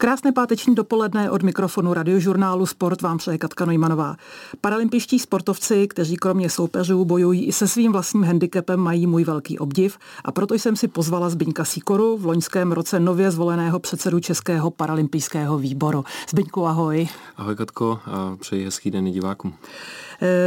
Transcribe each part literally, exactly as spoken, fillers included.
Krásné páteční dopoledne od mikrofonu radiožurnálu Sport vám přeje Katka Neumanová. Paralympiští sportovci, kteří kromě soupeřů bojují i se svým vlastním handicapem, mají můj velký obdiv, a proto jsem si pozvala Zbyňka Sýkoru, v loňském roce nově zvoleného předsedu Českého paralympijského výboru. Zbyňku, ahoj. Ahoj Katko a přeji hezký den divákům.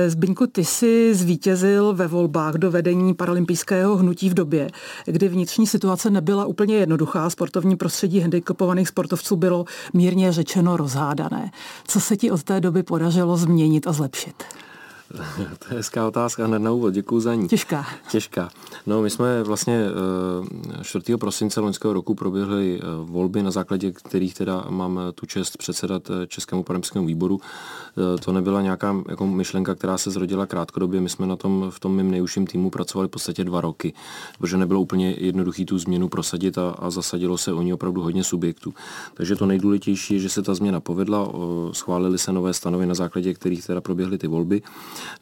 Zbyňku, ty jsi zvítězil ve volbách do vedení paralympijského hnutí v době, kdy vnitřní situace nebyla úplně jednoduchá. Sportovní prostředí handicapovaných sportovců bylo mírně řečeno rozhádané. Co se ti od té doby podařilo změnit a zlepšit? To je hezká otázka, hned na úvod, děkuju za ní. Těžká. Těžká. No, my jsme vlastně čtvrtého prosince loňského roku proběhli volby, na základě kterých teda mám tu čest předsedat Českému paralympijskému výboru. To nebyla nějaká jako myšlenka, která se zrodila krátkodobě. My jsme na tom v tom mým nejužším týmu pracovali v podstatě dva roky, protože nebylo úplně jednoduchý tu změnu prosadit a, a zasadilo se o ní opravdu hodně subjektů. Takže to nejdůležitější je, že se ta změna povedla, schválili se nové stanovy, na základě kterých teda proběhly ty volby.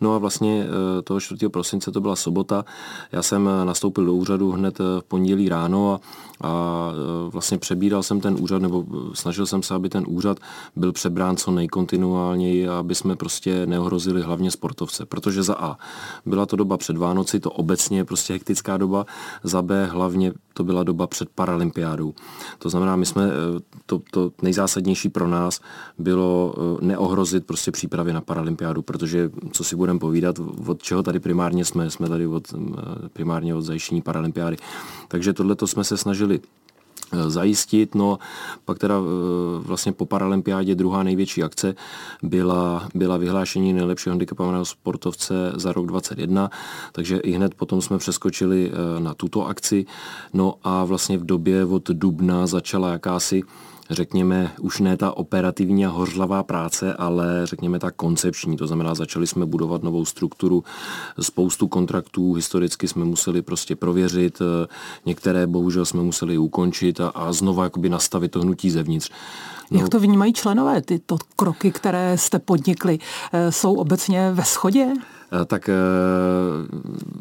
No a vlastně toho čtvrtého prosince, to byla sobota, já jsem nastoupil do úřadu hned v pondělí ráno a, a vlastně přebíral jsem ten úřad, nebo snažil jsem se, aby ten úřad byl přebrán co nejkontinuálněji, aby jsme prostě neohrozili hlavně sportovce, protože za A byla to doba před Vánoci, to obecně je prostě hektická doba, za B hlavně to byla doba před paralympiádou. To znamená, my jsme, to, to nejzásadnější pro nás bylo neohrozit prostě přípravy na paralympiádu, protože co si budeme povídat, od čeho tady primárně jsme, jsme tady od, primárně od zajištění paralympiády. Takže tohleto jsme se snažili zajistit. No, pak teda vlastně po paralympiádě druhá největší akce byla, byla vyhlášení nejlepšího handicapovaného sportovce za rok dvacet jedna, takže i hned potom jsme přeskočili na tuto akci. No a vlastně v době od dubna začala jakási, řekněme, už ne ta operativní a hořlavá práce, ale řekněme ta koncepční. To znamená, začali jsme budovat novou strukturu, spoustu kontraktů historicky jsme museli prostě prověřit, některé bohužel jsme museli ukončit a, a znova jakoby nastavit to hnutí zevnitř. No. Jak to vnímají členové? Tyto kroky, které jste podnikli, jsou obecně ve shodě? Tak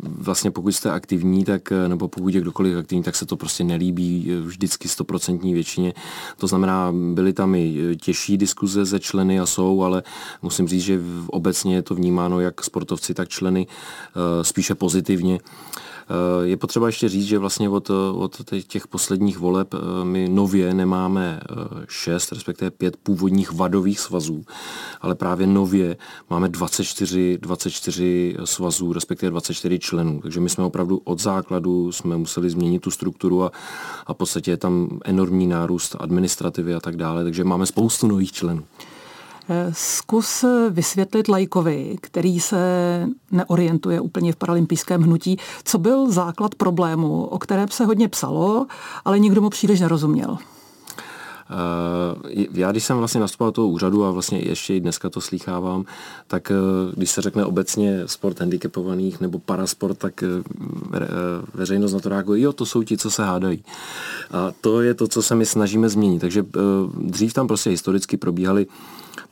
vlastně pokud jste aktivní, tak, nebo pokud je kdokoliv aktivní, tak se to prostě nelíbí vždycky stoprocentní většině. To znamená, byly tam i těžší diskuze ze členy a jsou, ale musím říct, že obecně je to vnímáno jak sportovci, tak členy spíše pozitivně. Je potřeba ještě říct, že vlastně od, od těch posledních voleb my nově nemáme šest, respektive pět původních vadových svazů, ale právě nově máme dvacet čtyři, dvacet čtyři svazů, respektive dvacet čtyři členů. Takže my jsme opravdu od základu jsme museli změnit tu strukturu a, a v podstatě je tam enormní nárůst administrativy a tak dále, takže máme spoustu nových členů. Zkus vysvětlit laikovi, který se neorientuje úplně v paralympijském hnutí, co byl základ problému, o kterém se hodně psalo, ale nikdo mu příliš nerozuměl. Já když jsem vlastně nastupoval do toho úřadu a vlastně ještě i dneska to slýchávám, tak když se řekne obecně sport handicapovaných nebo parasport, tak veřejnost na to reaguje, jo, to jsou ti, co se hádají. A to je to, co se my snažíme změnit. Takže dřív tam prostě historicky probíhaly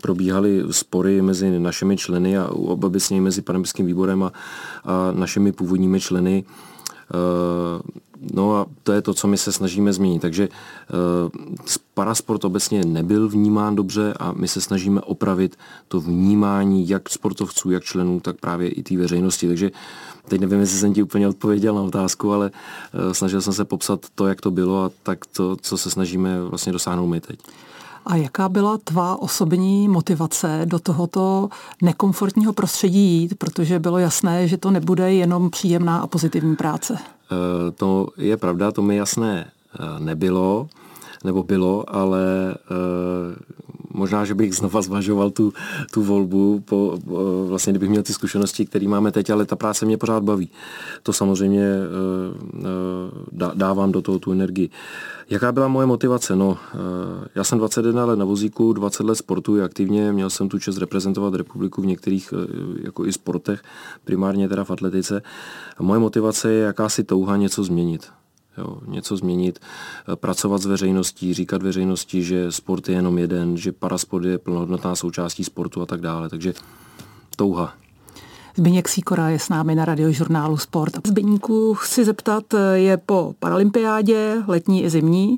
probíhaly spory mezi našimi členy a obecně mezi paralympijským výborem a, a našimi původními členy. No a to je to, co my se snažíme změnit. Takže parasport obecně nebyl vnímán dobře a my se snažíme opravit to vnímání jak sportovců, jak členů, tak právě i té veřejnosti. Takže teď nevím, jestli jsem ti úplně odpověděl na otázku, ale snažil jsem se popsat to, jak to bylo a tak to, co se snažíme vlastně dosáhnout my teď. A jaká byla tvá osobní motivace do tohoto nekomfortního prostředí jít, protože bylo jasné, že to nebude jenom příjemná a pozitivní práce? To je pravda, to mi jasné nebylo, nebo bylo, ale možná, že bych znova zvažoval tu, tu volbu, po, vlastně kdybych měl ty zkušenosti, které máme teď, ale ta práce mě pořád baví. To samozřejmě dávám do toho tu energii. Jaká byla moje motivace? No, já jsem dvacet jedna let na vozíku, dvacet let sportuji aktivně, měl jsem tu čest reprezentovat republiku v některých jako i sportech, primárně teda v atletice. A moje motivace je jakási touha něco změnit. Jo, něco změnit, pracovat s veřejností, říkat veřejnosti, že sport je jenom jeden, že parasport je plnohodnotná součástí sportu a tak dále. Takže touha. Zbyněk Sikora je s námi na Radiožurnálu Sport. Zbyňku, chci zeptat, je po paralympiádě, letní i zimní.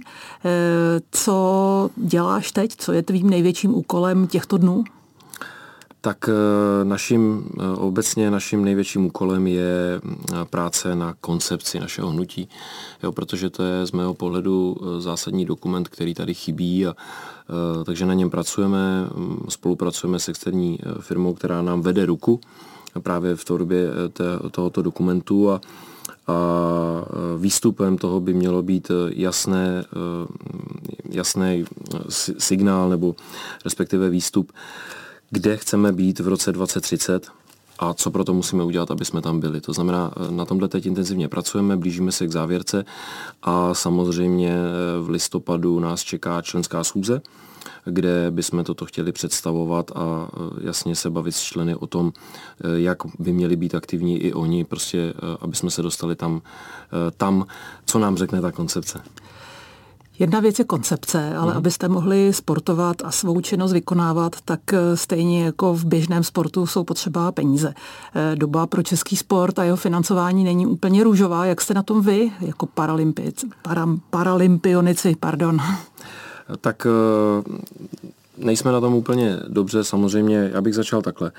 Co děláš teď? Co je tvým největším úkolem těchto dnů? Tak naším, obecně naším největším úkolem je práce na koncepci našeho hnutí, jo, protože to je z mého pohledu zásadní dokument, který tady chybí, a takže na něm pracujeme, spolupracujeme s externí firmou, která nám vede ruku právě v tvorbě tohoto dokumentu, a a výstupem toho by mělo být jasné, jasný signál, nebo respektive výstup, kde chceme být v roce dvacet třicet a co proto musíme udělat, aby jsme tam byli. To znamená, na tomhle teď intenzivně pracujeme, blížíme se k závěrce a samozřejmě v listopadu nás čeká členská schůze, kde bychom toto chtěli představovat a jasně se bavit s členy o tom, jak by měli být aktivní i oni, prostě aby jsme se dostali tam, tam co nám řekne ta koncepce. Jedna věc je koncepce, ale no. abyste mohli sportovat a svou činnost vykonávat, tak stejně jako v běžném sportu jsou potřeba peníze. Doba pro český sport a jeho financování není úplně růžová. Jak jste na tom vy, jako paralympic, param, paralympionici, pardon? Tak nejsme na tom úplně dobře, samozřejmě, abych začal takhle.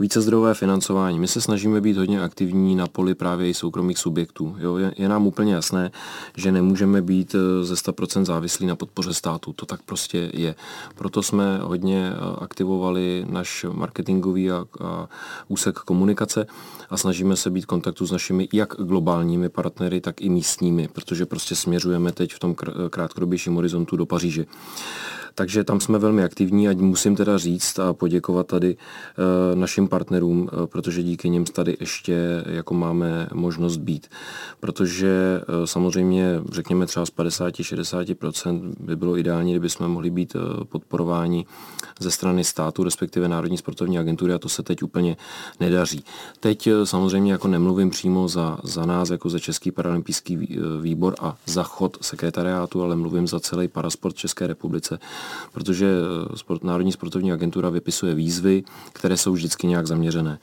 Vícezdrojové financování. My se snažíme být hodně aktivní na poli právě i soukromých subjektů. Jo, je, je nám úplně jasné, že nemůžeme být ze sto procent závislí na podpoře státu. To tak prostě je. Proto jsme hodně aktivovali náš marketingový a, a úsek komunikace a snažíme se být v kontaktu s našimi jak globálními partnery, tak i místními, protože prostě směřujeme teď v tom kr- krátkodobějším horizontu do Paříže. Takže tam jsme velmi aktivní, ať musím teda říct a poděkovat tady e, našim partnerům, e, protože díky něm tady ještě jako máme možnost být. Protože e, samozřejmě, řekněme třeba z padesát až šedesát procent by bylo ideální, kdyby jsme mohli být e, podporováni ze strany státu, respektive Národní sportovní agentury, a to se teď úplně nedaří. Teď e, samozřejmě jako nemluvím přímo za, za nás, jako za Český paralympijský výbor a za chod sekretariátu, ale mluvím za celý parasport v České republice, protože sport, Národní sportovní agentura vypisuje výzvy, které jsou vždycky nějak zaměřené.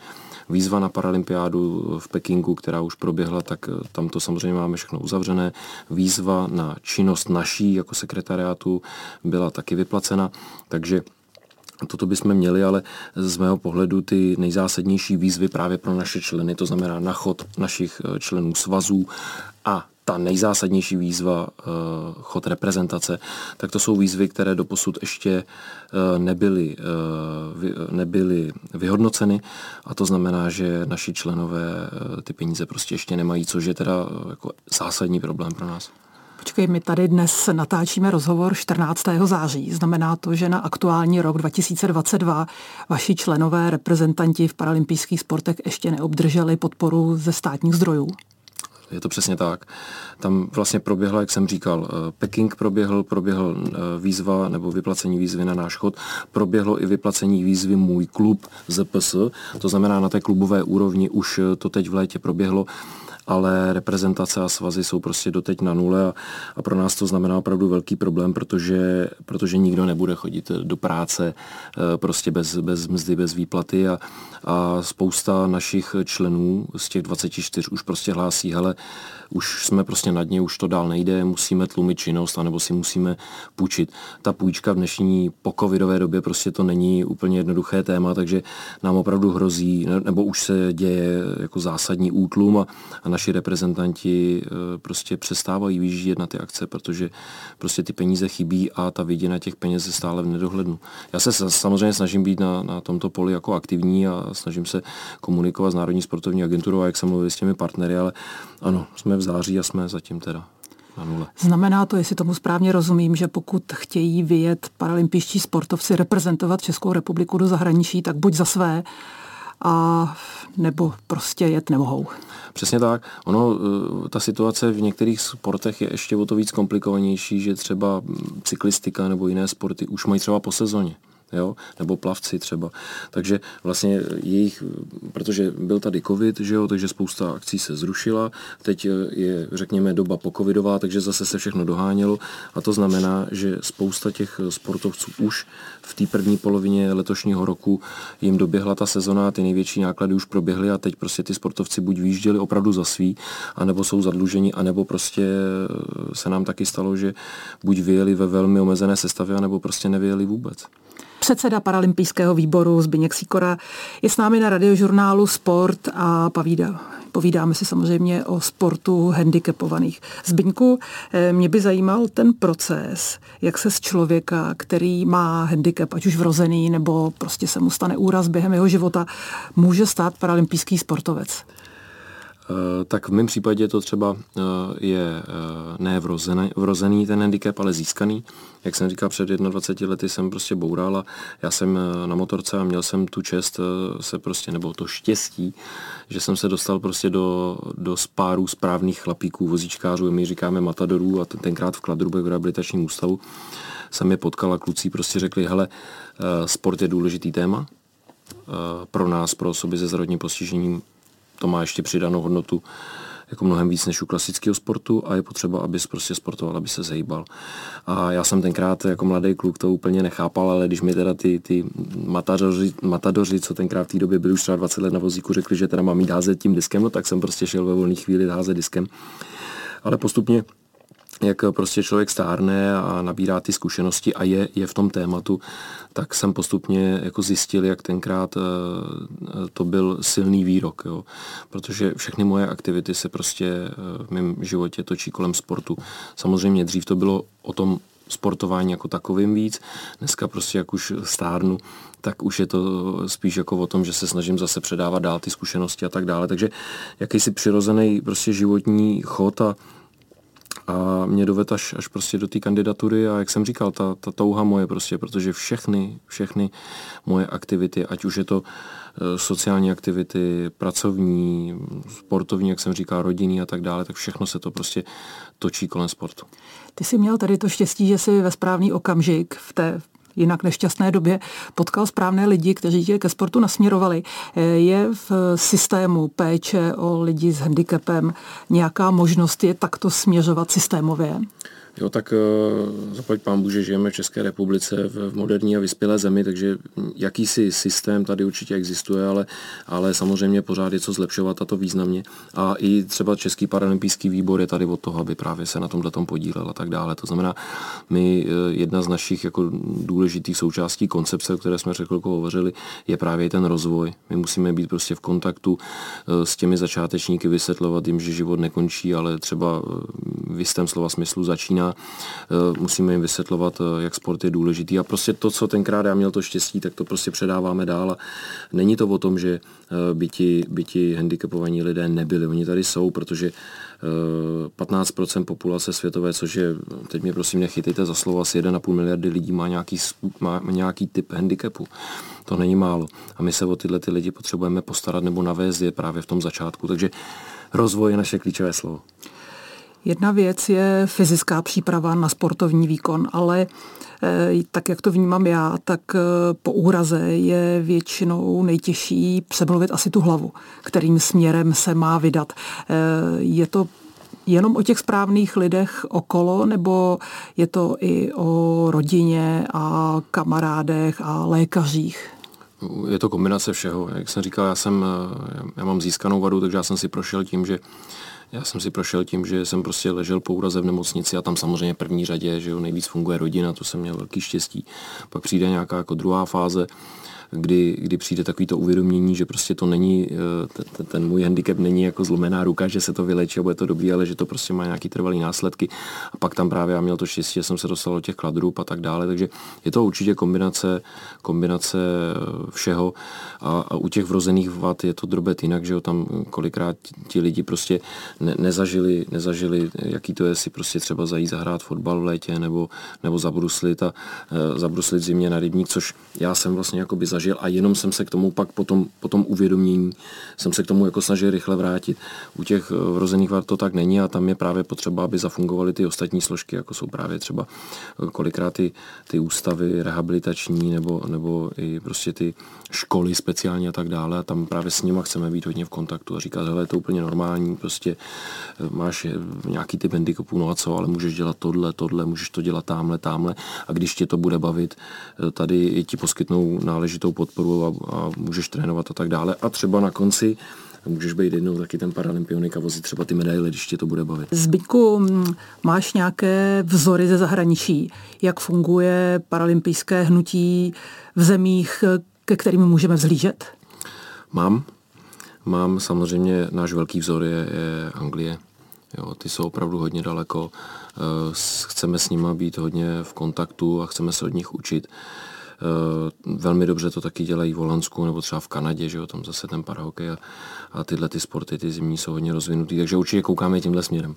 Výzva na paralympiádu v Pekingu, která už proběhla, tak tam to samozřejmě máme všechno uzavřené. Výzva na činnost naší jako sekretariátu byla taky vyplacena, takže toto bychom měli, ale z mého pohledu ty nejzásadnější výzvy právě pro naše členy, to znamená na chod našich členů svazů a ta nejzásadnější výzva, chod reprezentace, tak to jsou výzvy, které doposud ještě nebyly, nebyly vyhodnoceny, a to znamená, že naši členové ty peníze prostě ještě nemají, což je teda jako zásadní problém pro nás. Počkej, my tady dnes natáčíme rozhovor čtrnáctého září. Znamená to, že na aktuální rok dva tisíce dvacet dva vaši členové, reprezentanti v paralympijských sportech ještě neobdrželi podporu ze státních zdrojů? Je to přesně tak. Tam vlastně proběhla, jak jsem říkal, Peking proběhl, proběhl výzva nebo vyplacení výzvy na náš chod, proběhlo i vyplacení výzvy Můj klub Z P S, to znamená na té klubové úrovni už to teď v létě proběhlo, ale reprezentace a svazy jsou prostě doteď na nule a, a pro nás to znamená opravdu velký problém, protože, protože nikdo nebude chodit do práce prostě bez, bez mzdy, bez výplaty, a, a spousta našich členů z těch dvacet čtyři už prostě hlásí, hele, už jsme prostě na dně, už to dál nejde, musíme tlumit činnost, anebo si musíme půjčit. Ta půjčka v dnešní pocovidové době prostě to není úplně jednoduché téma, takže nám opravdu hrozí, nebo už se děje jako zásadní útlum a, a naši reprezentanti prostě přestávají vyjíždět na ty akce, protože prostě ty peníze chybí a ta vidina těch peněz je stále v nedohlednu. Já se samozřejmě snažím být na, na tomto poli jako aktivní a snažím se komunikovat s Národní sportovní agenturou a jak jsem mluvil s těmi partnery, ale ano, jsme v září a jsme zatím teda na nule. Znamená to, jestli tomu správně rozumím, že pokud chtějí vyjet paralympičtí sportovci reprezentovat Českou republiku do zahraničí, tak buď za své, a nebo prostě jet nemohou. Přesně tak. Ono, ta situace v některých sportech je ještě o to víc komplikovanější, že třeba cyklistika nebo jiné sporty už mají třeba po sezóně. jo, nebo plavci třeba. Takže vlastně jejich, protože byl tady covid, že jo, takže spousta akcí se zrušila, teď je, řekněme, doba pocovidová, takže zase se všechno dohánělo a to znamená, že spousta těch sportovců už v té první polovině letošního roku jim doběhla ta sezona, ty největší náklady už proběhly a teď prostě ty sportovci buď výjížděli opravdu za svý, anebo jsou zadluženi, anebo prostě se nám taky stalo, že buď vyjeli ve velmi omezené sestavě, anebo prostě nevyjeli vůbec. Předseda paralympijského výboru Zbyněk Sikora je s námi na radiožurnálu Sport a povídá, povídáme si samozřejmě o sportu handicapovaných. Zbyňku, mě by zajímal ten proces, jak se z člověka, který má handicap, ať už vrozený, nebo prostě se mu stane úraz během jeho života, může stát paralympijský sportovec. Tak v mém případě to třeba je ne vrozený, vrozený ten handicap, ale získaný. Jak jsem říkal, před dvaceti jednou lety jsem prostě boural a já jsem na motorce a měl jsem tu čest se prostě, nebo to štěstí, že jsem se dostal prostě do, do spáru správných chlapíků, vozíčkářů, my říkáme matadorů a tenkrát v Kladrubech v rehabilitačním ústavu jsem je potkal a kluci prostě řekli, hele, sport je důležitý téma pro nás, pro osoby se zdravotním postižením, to má ještě přidanou hodnotu jako mnohem víc než u klasického sportu a je potřeba, abys prostě sportoval, aby se zahýbal. A já jsem tenkrát jako mladý kluk to úplně nechápal, ale když mi teda ty, ty matadoři, matadoři, co tenkrát v té době byli už třeba dvacet let na vozíku, řekli, že teda mám jít házet tím diskem, no tak jsem prostě šel ve volné chvíli házet diskem. Ale postupně, jak prostě člověk stárne a nabírá ty zkušenosti a je, je v tom tématu, tak jsem postupně jako zjistil, jak tenkrát to byl silný výrok, jo. Protože všechny moje aktivity se prostě v mém životě točí kolem sportu. Samozřejmě dřív to bylo o tom sportování jako takovým víc, dneska prostě jak už stárnu, tak už je to spíš jako o tom, že se snažím zase předávat dál ty zkušenosti a tak dále. Takže jakýsi přirozený prostě životní chod a A mě dovedl až, až prostě do té kandidatury a jak jsem říkal, ta, ta touha moje prostě, protože všechny, všechny moje aktivity, ať už je to sociální aktivity, pracovní, sportovní, jak jsem říkal, rodinný a tak dále, tak všechno se to prostě točí kolem sportu. Ty jsi měl tady to štěstí, že jsi ve správný okamžik v té jinak nešťastné době potkal správné lidi, kteří tě ke sportu nasměrovali. Je v systému péče o lidi s handicapem nějaká možnost je takto směřovat systémově? Jo, tak zaplať pánbůh, že žijeme v České republice, v moderní a vyspělé zemi, takže jakýsi systém tady určitě existuje, ale, ale samozřejmě pořád je co zlepšovat a to významně. A i třeba Český paralympijský výbor je tady od toho, aby právě se na tomhletom podílel a tak dále. To znamená, my jedna z našich jako důležitých součástí koncepce, o které jsme před chvilkou hovořili, je právě ten rozvoj. My musíme být prostě v kontaktu s těmi začátečníky, vysvětlovat jim, že život nekončí, ale třeba v jistém slova smyslu začíná. Musíme jim vysvětlovat, jak sport je důležitý a prostě to, co tenkrát já měl to štěstí, tak to prostě předáváme dál a není to o tom, že by ti, by ti handicapovaní lidé nebyli, oni tady jsou, protože patnáct procent populace světové, což je, teď mě prosím nechytejte za slovo, asi jedna celá pět miliardy lidí má nějaký, má nějaký typ handicapu. To není málo a my se o tyhle ty lidi potřebujeme postarat nebo navést je právě v tom začátku, takže rozvoj je naše klíčové slovo. Jedna věc je fyzická příprava na sportovní výkon, ale tak, jak to vnímám já, tak po úraze je většinou nejtěžší přemluvit asi tu hlavu, kterým směrem se má vydat. Je to jenom o těch správných lidech okolo, nebo je to i o rodině a kamarádech a lékařích? Je to kombinace všeho. Jak jsem říkal, já, jsem, já mám získanou vadu, takže já jsem si prošel tím, že Já jsem si prošel tím, že jsem prostě ležel po úraze v nemocnici a tam samozřejmě v první řadě, že jo, nejvíc funguje rodina, to jsem měl velký štěstí. Pak přijde nějaká jako druhá fáze, kdy, kdy přijde takovýto uvědomění, že prostě to není, ten, ten můj handicap není jako zlomená ruka, že se to vylečí a bude to dobrý, ale že to prostě má nějaký trvalý následky. A pak tam právě já měl to štěstí, že jsem se dostal do těch kladrů a tak dále, takže je to určitě kombinace, kombinace všeho a, a u těch vrozených vad je to drobet jinak, že jo, tam kolikrát ti lidi prostě ne, nezažili, nezažili, jaký to je si prostě třeba zajít zahrát fotbal v létě nebo, nebo zabruslit a zabruslit zimě na rybník, což já jsem vlastně jakoby zažil snažil a jenom jsem se k tomu pak po tom, po tom uvědomění jsem se k tomu jako snažil rychle vrátit. U těch vrozených var to tak není a tam je právě potřeba, aby zafungovaly ty ostatní složky, jako jsou právě třeba kolikrát ty, ty ústavy rehabilitační nebo, nebo i prostě ty školy speciálně a tak dále. A tam právě s nima chceme být hodně v kontaktu a říkat, hele, je to úplně normální, prostě máš nějaký typ handicapů, no a co, ale můžeš dělat tohle, tohle, můžeš to dělat támhle, támhle a když tě to bude bavit, tady ti poskytnou náležitou podporu a, a můžeš trénovat a tak dále a třeba na konci můžeš být jednou taky ten paralympionik a vozit třeba ty medaile, když tě to bude bavit. Zbyňku, máš nějaké vzory ze zahraničí, jak funguje paralympijské hnutí v zemích, ke kterým můžeme vzhlížet? Mám. Mám samozřejmě, náš velký vzor je, je Anglie. Jo, ty jsou opravdu hodně daleko. Chceme s nima být hodně v kontaktu a chceme se od nich učit. Velmi dobře to taky dělají v Holandsku nebo třeba v Kanadě, že jo, tam zase ten parahokej a, a tyhle ty sporty, ty zimní jsou hodně rozvinutý, takže určitě koukáme tímhle směrem.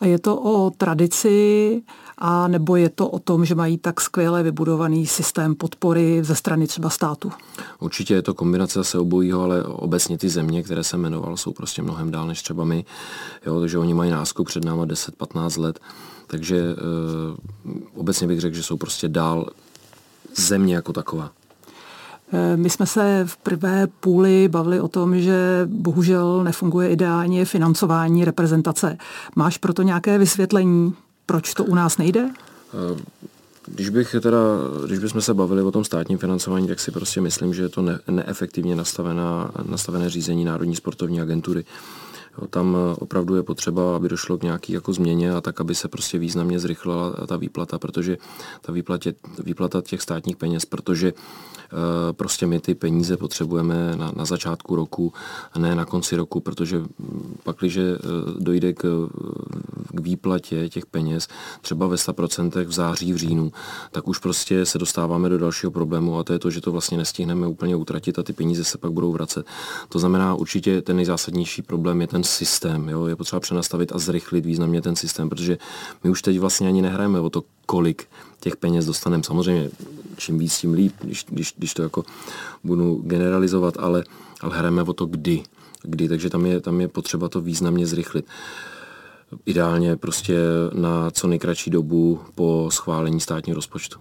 A je to o tradici a nebo je to o tom, že mají tak skvěle vybudovaný systém podpory ze strany třeba státu? Určitě je to kombinace zase obojího, ale obecně ty země, které jsem jmenoval, jsou prostě mnohem dál než třeba my. Jo, takže oni mají náskok před náma deset patnáct let, takže e, obecně bych řekl, že jsou prostě dál země jako taková. My jsme se v prvé půli bavili o tom, že bohužel nefunguje ideálně financování reprezentace. Máš proto nějaké vysvětlení, proč to u nás nejde? Když bych teda, když bychom se bavili o tom státním financování, tak si prostě myslím, že je to ne- neefektivně nastavená, nastavené řízení Národní sportovní agentury. Jo, tam opravdu je potřeba, aby došlo k nějaký jako změně a tak, aby se prostě významně zrychlila ta výplata, protože ta výplatě, výplata těch státních peněz, protože e, prostě my ty peníze potřebujeme na, na začátku roku, ne na konci roku, protože pakliže dojde k, k výplatě těch peněz třeba ve sto procent v září, v říjnu, tak už prostě se dostáváme do dalšího problému a to je to, že to vlastně nestihneme úplně utratit a ty peníze se pak budou vracet. To znamená, určitě ten nejzásadnější problém je ten systém, jo, je potřeba přenastavit a zrychlit významně ten systém, protože my už teď vlastně ani nehrajeme o to, kolik těch peněz dostaneme. Samozřejmě čím víc, tím líp, když, když, když to jako budu generalizovat, ale, ale hrajeme o to, kdy. Kdy, takže tam je, tam je potřeba to významně zrychlit. Ideálně prostě na co nejkratší dobu po schválení státního rozpočtu.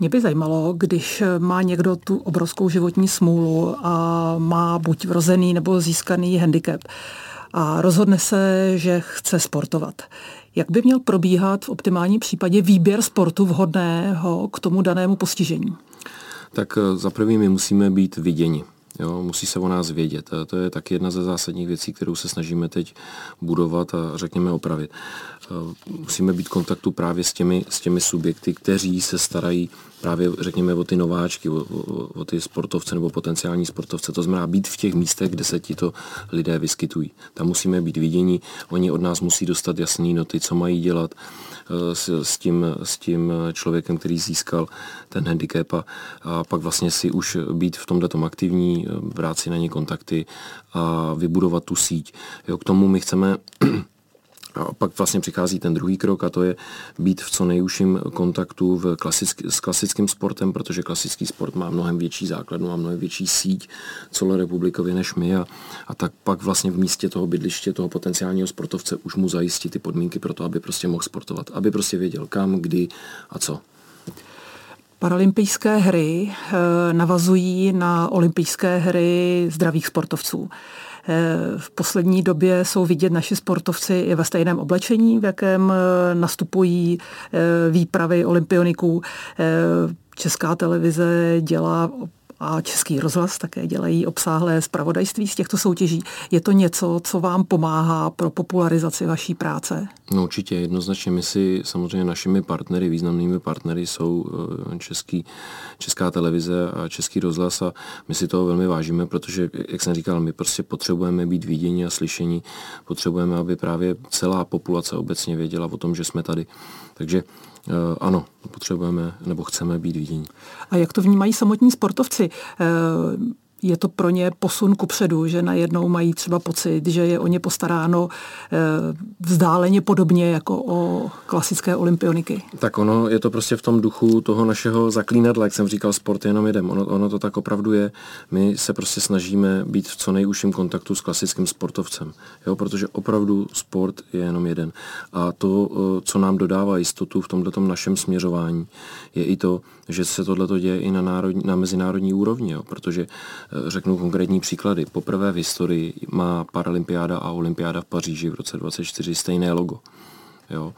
Mě by zajímalo, když má někdo tu obrovskou životní smůlu a má buď vrozený nebo získaný handicap a rozhodne se, že chce sportovat. Jak by měl probíhat v optimálním případě výběr sportu vhodného k tomu danému postižení? Tak za první my musíme být viděni. Jo, musí se o nás vědět. To je taky jedna ze zásadních věcí, kterou se snažíme teď budovat a řekněme opravit. Musíme být v kontaktu právě s těmi, s těmi subjekty, kteří se starají právě řekněme o ty nováčky, o, o, o ty sportovce nebo potenciální sportovce. To znamená být v těch místech, kde se tito lidé vyskytují. Tam musíme být viděni, oni od nás musí dostat jasné noty, co mají dělat s, s, tím, s tím člověkem, který získal ten handicap a, a pak vlastně si už být v tomhletom aktivní, brát si na ně kontakty a vybudovat tu síť. Jo, k tomu my chceme... A pak vlastně přichází ten druhý krok a to je být v co nejužším kontaktu v klasick, s klasickým sportem, protože klasický sport má mnohem větší základnu a mnohem větší síť celorepublikově než my a, a tak pak vlastně v místě toho bydliště, toho potenciálního sportovce už mu zajistí ty podmínky pro to, aby prostě mohl sportovat, aby prostě věděl kam, kdy a co. Paralympijské hry navazují na olympijské hry zdravých sportovců. V poslední době jsou vidět naši sportovci i ve stejném oblečení, v jakém nastupují výpravy olympioniků. Česká televize dělá a Český rozhlas také dělají obsáhlé zpravodajství z těchto soutěží. Je to něco, co vám pomáhá pro popularizaci vaší práce? No určitě, jednoznačně my si samozřejmě našimi partnery, významnými partnery jsou český, Česká televize a Český rozhlas a my si toho velmi vážíme, protože, jak jsem říkal, my prostě potřebujeme být viděni a slyšeni, potřebujeme, aby právě celá populace obecně věděla o tom, že jsme tady. Takže ano, potřebujeme nebo chceme být vidění. A jak to vnímají samotní sportovci? je to pro ně posun kupředu, že najednou mají třeba pocit, že je o ně postaráno vzdáleně podobně jako o klasické olympioniky. Tak ono je to prostě v tom duchu toho našeho zaklínadla, jak jsem říkal, sport jenom jedem. Ono, ono to tak opravdu je. My se prostě snažíme být v co nejužším kontaktu s klasickým sportovcem, jo? Protože opravdu sport je jenom jeden. A to, co nám dodává jistotu v tomto našem směřování, je i to, že se tohleto děje i na, národní, na mezinárodní úrovni, jo? Protože řeknu konkrétní příklady. Poprvé v historii má paralympiáda a olympiáda v Paříži v roce dvacet čtyři stejné logo. Jo?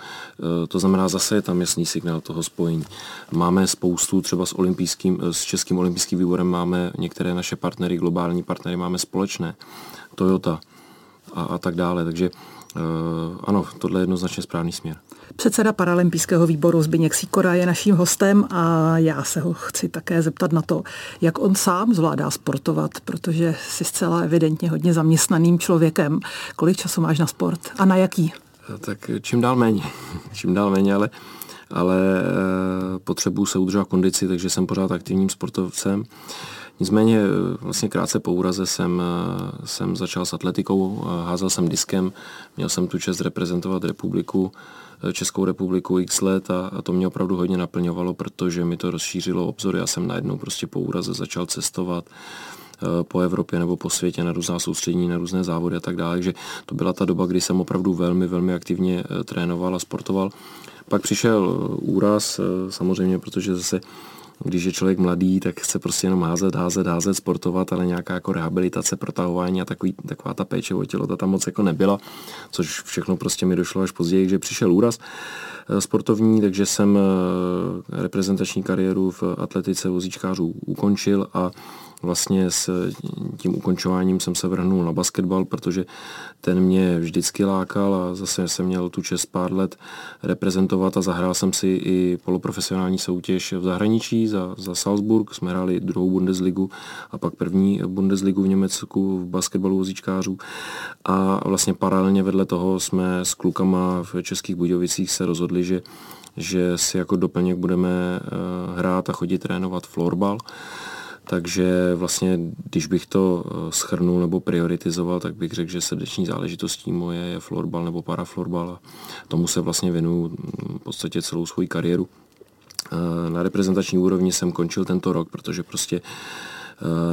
To znamená, zase je tam jasný signál toho spojení. Máme spoustu, třeba s, olympijským, s Českým olympijským výborem máme některé naše partnery, globální partnery máme společné. Toyota a, a tak dále. Takže ano, tohle je jednoznačně správný směr. Předseda paralympijského výboru Zbyněk Sikora je naším hostem a já se ho chci také zeptat na to, jak on sám zvládá sportovat, protože jsi zcela evidentně hodně zaměstnaným člověkem. Kolik času máš na sport a na jaký? Tak čím dál méně, čím dál méně, ale, ale potřebuji se udržovat kondici, takže jsem pořád aktivním sportovcem. Nicméně vlastně krátce po úraze jsem, jsem začal s atletikou, házel jsem diskem, měl jsem tu čest reprezentovat republiku, Českou republiku x let a, a to mě opravdu hodně naplňovalo, protože mi to rozšířilo obzory. Já jsem najednou prostě po úraze začal cestovat po Evropě nebo po světě na různá soustředění, na různé závody a tak dále. Takže to byla ta doba, kdy jsem opravdu velmi, velmi aktivně trénoval a sportoval. Pak přišel úraz, samozřejmě, protože zase když je člověk mladý, tak chce prostě jenom házet, házet, házet, sportovat, ale nějaká jako rehabilitace, protahování a takový, taková ta péče o tělo, ta tam moc jako nebyla, což všechno prostě mi došlo až později, že přišel úraz sportovní, takže jsem reprezentační kariéru v atletice vozíčkářů ukončil a vlastně s tím ukončováním jsem se vrhnul na basketbal, protože ten mě vždycky lákal a zase jsem měl tu čest pár let reprezentovat a zahrál jsem si i poloprofesionální soutěž v zahraničí za, za Salzburg. Jsme hráli druhou Bundesligu a pak první Bundesligu v Německu v basketbalu vozíčkářů a vlastně paralelně vedle toho jsme s klukama v Českých Budějovicích se rozhodli, že že si jako doplněk budeme hrát a chodit trénovat florbal. Takže vlastně, když bych to shrnul nebo prioritizoval, tak bych řekl, že srdeční záležitostí moje je florbal nebo paraflorbal a tomu se vlastně věnuju v podstatě celou svou kariéru. Na reprezentační úrovni jsem končil tento rok, protože prostě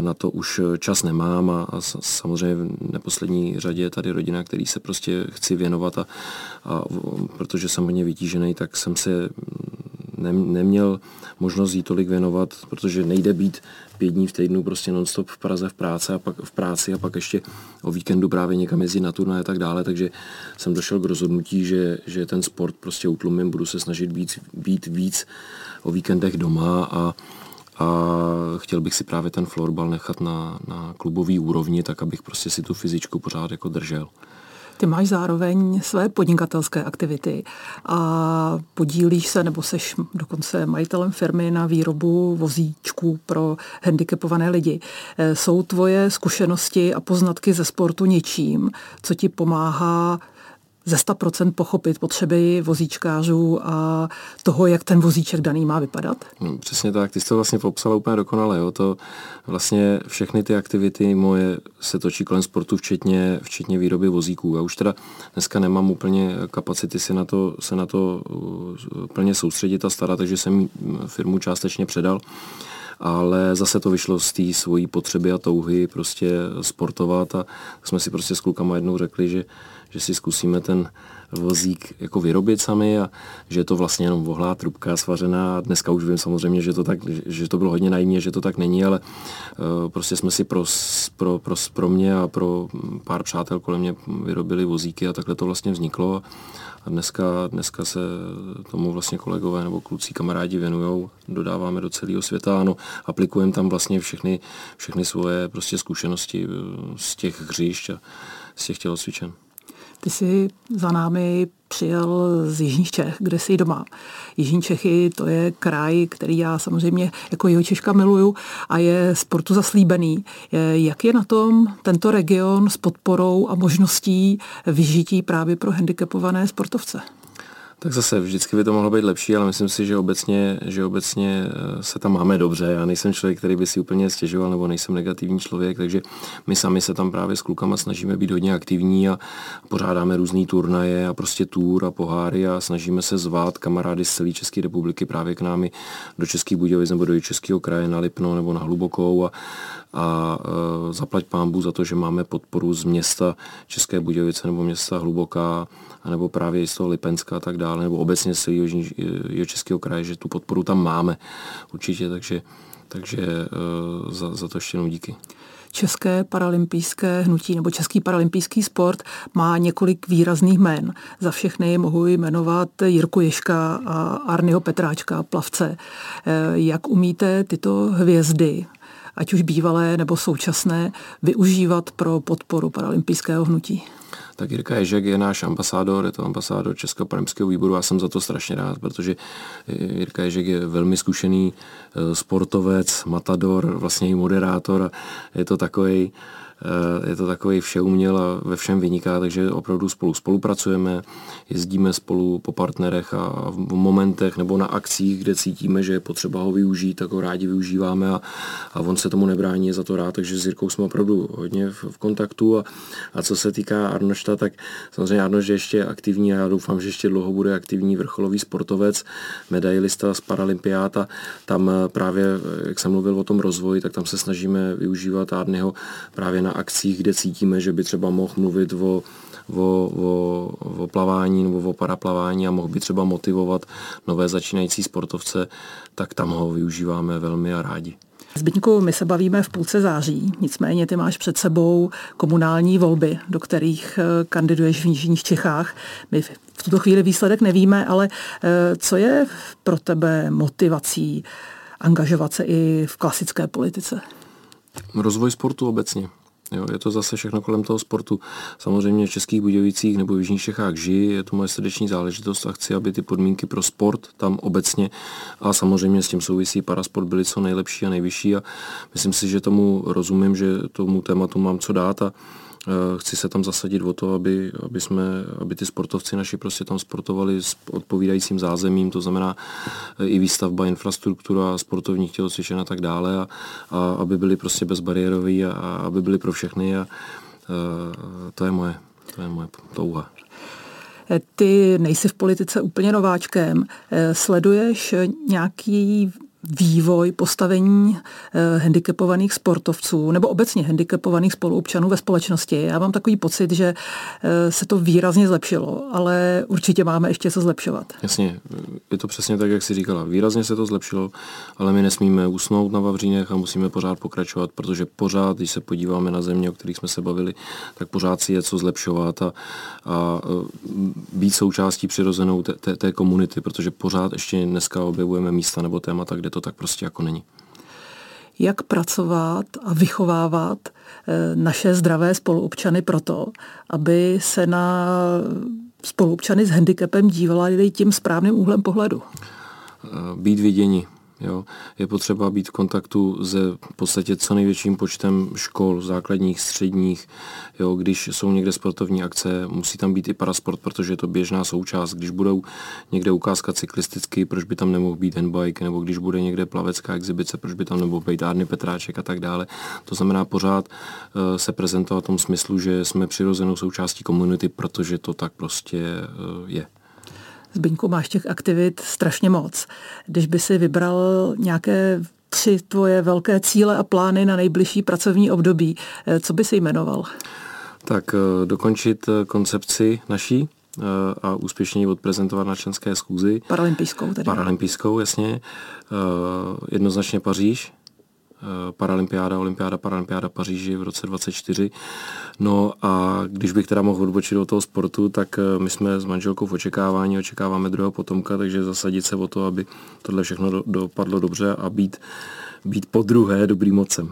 na to už čas nemám a, a samozřejmě v neposlední řadě je tady rodina, který se prostě chci věnovat a, a protože jsem hodně vytížený, tak jsem se neměl možnost jí tolik věnovat, protože nejde být pět dní v týdnu prostě non-stop v Praze v práci a pak v práci a pak ještě o víkendu právě někam jezdit na turnaje a tak dále, takže jsem došel k rozhodnutí, že, že ten sport prostě utlumím, budu se snažit být, být víc o víkendech doma a, a chtěl bych si právě ten florbal nechat na, na klubový úrovni, tak abych prostě si tu fyzičku pořád jako držel. Ty máš zároveň své podnikatelské aktivity a podílíš se, nebo seš dokonce majitelem firmy na výrobu vozíčků pro handicapované lidi. Jsou tvoje zkušenosti a poznatky ze sportu něčím, co ti pomáhá ze sto procent pochopit potřeby vozíčkářů a toho, jak ten vozíček daný má vypadat? No, přesně tak, ty jsi to vlastně popsala úplně dokonale. Jo? To vlastně všechny ty aktivity moje se točí kolem sportu, včetně, včetně výroby vozíků. Já už teda dneska nemám úplně kapacity se na to, se na to plně soustředit a starat, takže jsem firmu částečně předal. Ale zase to vyšlo z té svojí potřeby a touhy prostě sportovat a jsme si prostě s klukama jednou řekli, že, že si zkusíme ten vozík jako vyrobit sami a že je to vlastně jenom vohlá trubka svařená. Dneska už vím samozřejmě, že to, tak, že to bylo hodně naivní, že to tak není, ale uh, prostě jsme si pro, pro, pro, pro mě a pro pár přátel kolem mě vyrobili vozíky a takhle to vlastně vzniklo. A dneska, dneska se tomu vlastně kolegové nebo kluci kamarádi věnujou, dodáváme do celého světa, ano, aplikujeme tam vlastně všechny, všechny svoje prostě zkušenosti z těch hřišť a z těch tělocvičen. Ty jsi za námi přijel z Jižních Čech, kde jsi doma. Jižní Čechy, to je kraj, který já samozřejmě jako jihočeška miluju a je sportu zaslíbený. Jak je na tom tento region s podporou a možností vyžití právě pro handicapované sportovce? Tak zase vždycky by to mohlo být lepší, ale myslím si, že obecně, že obecně se tam máme dobře. Já nejsem člověk, který by si úplně stěžoval, nebo nejsem negativní člověk, takže my sami se tam právě s klukama snažíme být hodně aktivní a pořádáme různý turnaje a prostě tour a poháry a snažíme se zvát kamarády z celé České republiky právě k námi do Českých Budějovic nebo do Českého kraje na Lipno nebo na Hlubokou a, a e, zaplať pánbu za to, že máme podporu z města České Budějovice nebo města Hluboká nebo právě i z toho Lipenska a tak dále, nebo obecně z celého Jihočeského kraje, že tu podporu tam máme určitě, takže, takže e, za, za to ještě jednou díky. České paralympijské hnutí nebo český paralympijský sport má několik výrazných jmen. Za všechny mohu jmenovat Jirku Ješka a Arnyho Petráčka, plavce. Jak umíte tyto hvězdy, ať už bývalé nebo současné, využívat pro podporu paralympijského hnutí? Tak Jirka Ježek je náš ambasádor, je to ambasádor Českého paralympijského výboru a jsem za to strašně rád, protože Jirka Ježek je velmi zkušený sportovec, matador, vlastně i moderátor a je to takový je to takový všeuměl a ve všem vyniká, takže opravdu spolu spolupracujeme, jezdíme spolu po partnerech a v momentech nebo na akcích, kde cítíme, že je potřeba ho využít, tak ho rádi využíváme a, a on se tomu nebrání, je za to rád, takže s Jirkou jsme opravdu hodně v, v kontaktu a, a co se týká Arnošta, tak samozřejmě Arnošt je ještě aktivní a já doufám, že ještě dlouho bude aktivní vrcholový sportovec, medailista z paralympiád a tam právě, jak jsem mluvil o tom rozvoji, tak tam se snažíme využívat Arnyho právě na akcích, kde cítíme, že by třeba mohl mluvit o, o, o, o plavání nebo o paraplavání a mohl by třeba motivovat nové začínající sportovce, tak tam ho využíváme velmi a rádi. Zbyňku, my se bavíme v půlce září, nicméně ty máš před sebou komunální volby, do kterých kandiduješ v Jižních Čechách. My v tuto chvíli výsledek nevíme, ale co je pro tebe motivací angažovat se i v klasické politice? Rozvoj sportu obecně. Jo, je to zase všechno kolem toho sportu. Samozřejmě v Českých Budějovicích nebo v Jižních Čechách žiji, je to moje srdeční záležitost a chci, aby ty podmínky pro sport tam obecně a samozřejmě s tím souvisí parasport byly co nejlepší a nejvyšší a myslím si, že tomu rozumím, že tomu tématu mám co dát a chci se tam zasadit o to, aby, aby, jsme, aby ty sportovci naši prostě tam sportovali s odpovídajícím zázemím, to znamená i výstavba, infrastruktura, sportovních tělocvičen a tak dále a, a aby byli prostě bezbariéroví a, a aby byli pro všechny a, a to je moje, to je moje touha. Ty nejsi v politice úplně nováčkem, sleduješ nějaký vývoj postavení eh, handicapovaných sportovců nebo obecně handicapovaných spoluobčanů ve společnosti. Já mám takový pocit, že eh, se to výrazně zlepšilo, ale určitě máme ještě co zlepšovat. Jasně, je to přesně tak, jak jsi říkala. Výrazně se to zlepšilo, ale my nesmíme usnout na vavřínech a musíme pořád pokračovat, protože pořád, když se podíváme na země, o kterých jsme se bavili, tak pořád si je co zlepšovat a, a být součástí přirozenou té komunity, protože pořád ještě dneska objevujeme místa nebo témata, kde to tak prostě jako není. Jak pracovat a vychovávat naše zdravé spoluobčany proto, aby se na spoluobčany s handicapem dívali tím správným úhlem pohledu? Být viděni. Jo. Je potřeba být v kontaktu se v podstatě co největším počtem škol, základních, středních. Jo. Když jsou někde sportovní akce, musí tam být i parasport, protože je to běžná součást. Když budou někde ukázka cyklisticky, proč by tam nemohl být handbike, nebo když bude někde plavecká exibice, proč by tam nemohl být Arny Petráček a tak dále. To znamená pořád uh, se prezentovat v tom smyslu, že jsme přirozenou součástí komunity, protože to tak prostě uh, je. Zbyňku, máš těch aktivit strašně moc. Když by si vybral nějaké tři tvoje velké cíle a plány na nejbližší pracovní období, co by si jmenoval? Tak dokončit koncepci naší a úspěšně ji odprezentovat na členské schůzi. Paralympijskou tedy. Paralympijskou, jasně. Jednoznačně Paříž. Paralympiáda, olympiáda, paralympiáda Paříži v roce dvacet čtyři. No a když bych teda mohl odbočit od toho sportu, tak my jsme s manželkou v očekávání, očekáváme druhého potomka, takže zasadit se o to, aby tohle všechno dopadlo dobře a být, být podruhé dobrým otcem.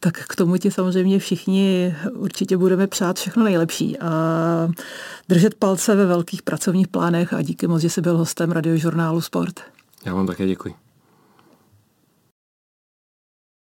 Tak k tomu ti samozřejmě všichni určitě budeme přát všechno nejlepší a držet palce ve velkých pracovních plánech a díky moc, že jsi byl hostem Radiožurnálu Sport. Já vám také děkuji.